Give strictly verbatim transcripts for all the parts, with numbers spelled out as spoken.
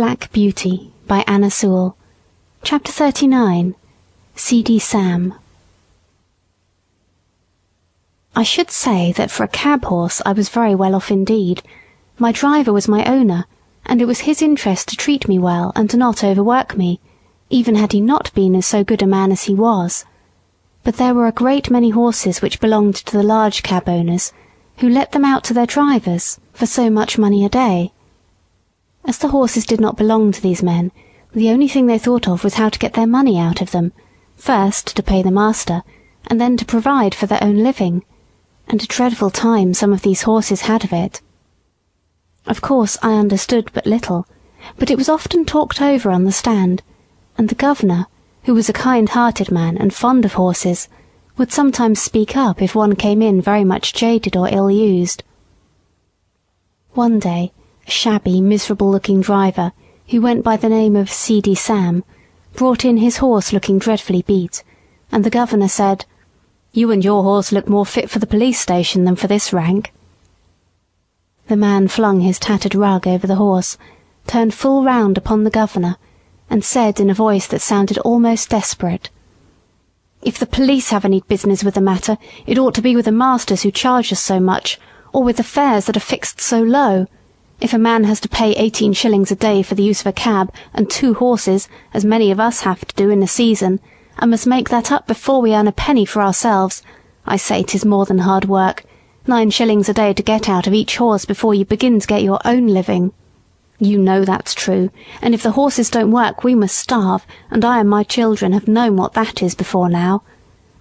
Black Beauty by Anna Sewell. Chapter thirty-nine. Seedy Sam. I should say that for a cab horse I was very well off indeed. My driver was my owner, and it was his interest to treat me well and to not overwork me, even had he not been so good a man as he was. But there were a great many horses which belonged to the large cab owners, who let them out to their drivers for so much money a day. As the horses did not belong to these men, the only thing they thought of was how to get their money out of them, first to pay the master, and then to provide for their own living, and a dreadful time some of these horses had of it. Of course I understood but little, but it was often talked over on the stand, and the governor, who was a kind-hearted man and fond of horses, would sometimes speak up if one came in very much jaded or ill-used. One day, a shabby, miserable-looking driver, who went by the name of Seedy Sam, brought in his horse looking dreadfully beat, and the governor said, "You and your horse look more fit for the police station than for this rank." The man flung his tattered rug over the horse, turned full round upon the governor, and said in a voice that sounded almost desperate, "If the police have any business with the matter, it ought to be with the masters who charge us so much, or with the fares that are fixed so low. If a man has to pay eighteen shillings a day for the use of a cab and two horses, as many of us have to do in a season, and must make that up before we earn a penny for ourselves, I say 'tis more than hard work. Nine shillings a day to get out of each horse before you begin to get your own living. You know that's true, and if the horses don't work we must starve, and I and my children have known what that is before now.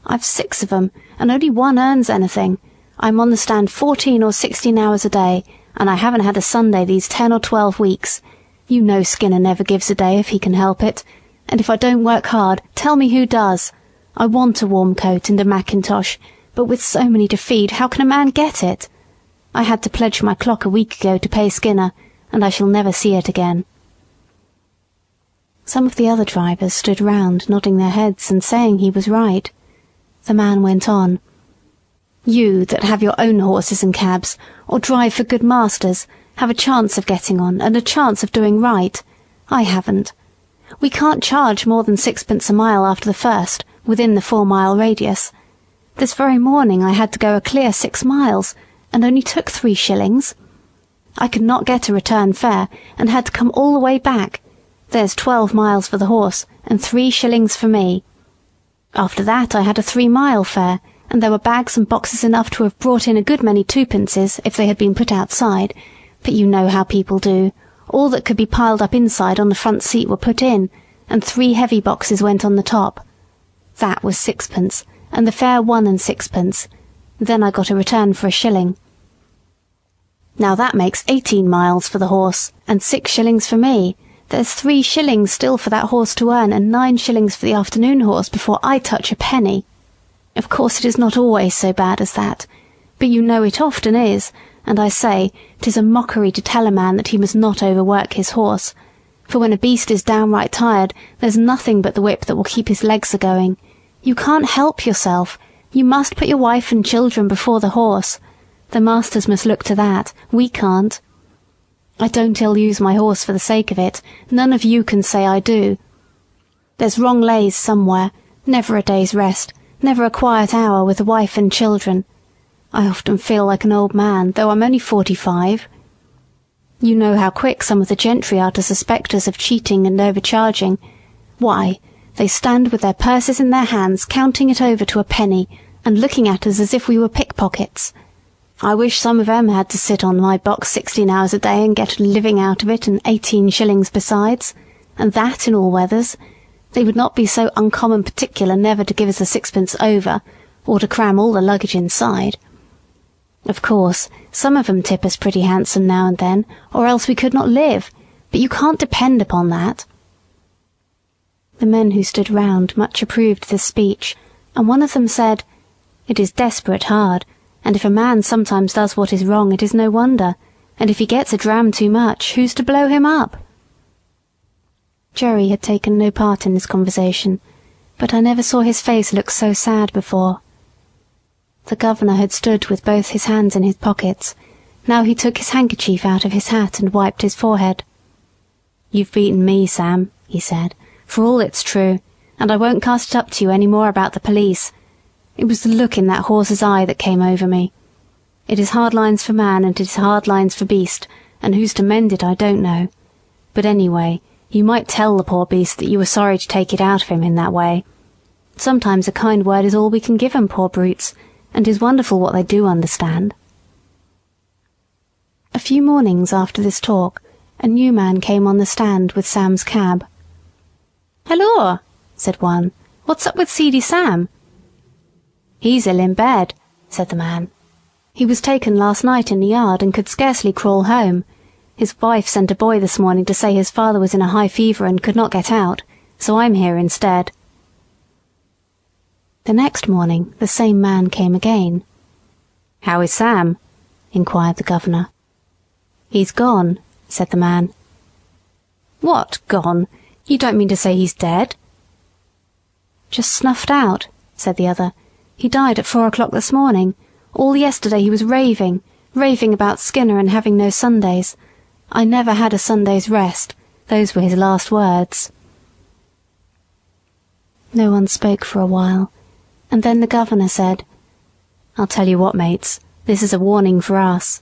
I've six of 'em, and only one earns anything. I'm on the stand fourteen or sixteen hours a day, and I haven't had a Sunday these ten or twelve weeks. You know Skinner never gives a day if he can help it, and if I don't work hard, tell me who does. I want a warm coat and a mackintosh, but with so many to feed, how can a man get it? I had to pledge my clock a week ago to pay Skinner, and I shall never see it again." Some of the other drivers stood round, nodding their heads and saying he was right. The man went on, "You that have your own horses and cabs, or drive for good masters, have a chance of getting on and a chance of doing right. I haven't. We can't charge more than sixpence a mile after the first, within the four-mile radius. This very morning I had to go a clear six miles, and only took three shillings. I could not get a return fare, and had to come all the way back. There's twelve miles for the horse, and three shillings for me. After that I had a three-mile fare, and there were bags and boxes enough to have brought in a good many twopences if they had been put outside, but you know how people do. All that could be piled up inside on the front seat were put in, and three heavy boxes went on the top. That was sixpence, and the fare one and sixpence. Then I got a return for a shilling. Now that makes eighteen miles for the horse, and six shillings for me. There's three shillings still for that horse to earn, and nine shillings for the afternoon horse before I touch a penny. Of course it is not always so bad as that, but you know it often is, and I say, 'tis a mockery to tell a man that he must not overwork his horse, for when a beast is downright tired, there's nothing but the whip that will keep his legs a-going. You can't help yourself. You must put your wife and children before the horse. The masters must look to that. We can't. I don't ill-use my horse for the sake of it. None of you can say I do. There's wrong lays somewhere. Never a day's rest. Never a quiet hour with the wife and children. I often feel like an old man, though I'm only forty-five. You know how quick some of the gentry are to suspect us of cheating and overcharging. Why, they stand with their purses in their hands, counting it over to a penny, and looking at us as if we were pickpockets. I wish some of 'em had to sit on my box sixteen hours a day and get a living out of it, and eighteen shillings besides, and that in all weathers. They would not be so uncommon particular never to give us a sixpence over, or to cram all the luggage inside. Of course, some of 'em tip us pretty handsome now and then, or else we could not live, but you can't depend upon that." The men who stood round much approved this speech, and one of them said, "It is desperate hard, and if a man sometimes does what is wrong, it is no wonder, and if he gets a dram too much, who's to blow him up?" Jerry had taken no part in this conversation, but I never saw his face look so sad before. The governor had stood with both his hands in his pockets. Now he took his handkerchief out of his hat and wiped his forehead. "You've beaten me, Sam," he said, "for all it's true, and I won't cast it up to you any more about the police." It was the look in that horse's eye that came over me. It is hard lines for man, and it is hard lines for beast, and who's to mend it I don't know. But anyway, you might tell the poor beast that you were sorry to take it out of him in that way. Sometimes a kind word is all we can give 'em, poor brutes, and 'tis wonderful what they do understand. A few mornings after this talk, a new man came on the stand with Sam's cab. "Hello," said one. "What's up with Seedy Sam?" "He's ill in bed," said the man. "He was taken last night in the yard and could scarcely crawl home. His wife sent a boy this morning to say his father was in a high fever and could not get out, so I'm here instead." The next morning the same man came again. "How is Sam?" inquired the governor. "He's gone," said the man. "What, gone? You don't mean to say he's dead?" "Just snuffed out," said the other. "He died at four o'clock this morning. All yesterday he was raving, raving about Skinner and having no Sundays. I never had a Sunday's rest. Those were his last words." No one spoke for a while, and then the governor said, "I'll tell you what, mates, this is a warning for us.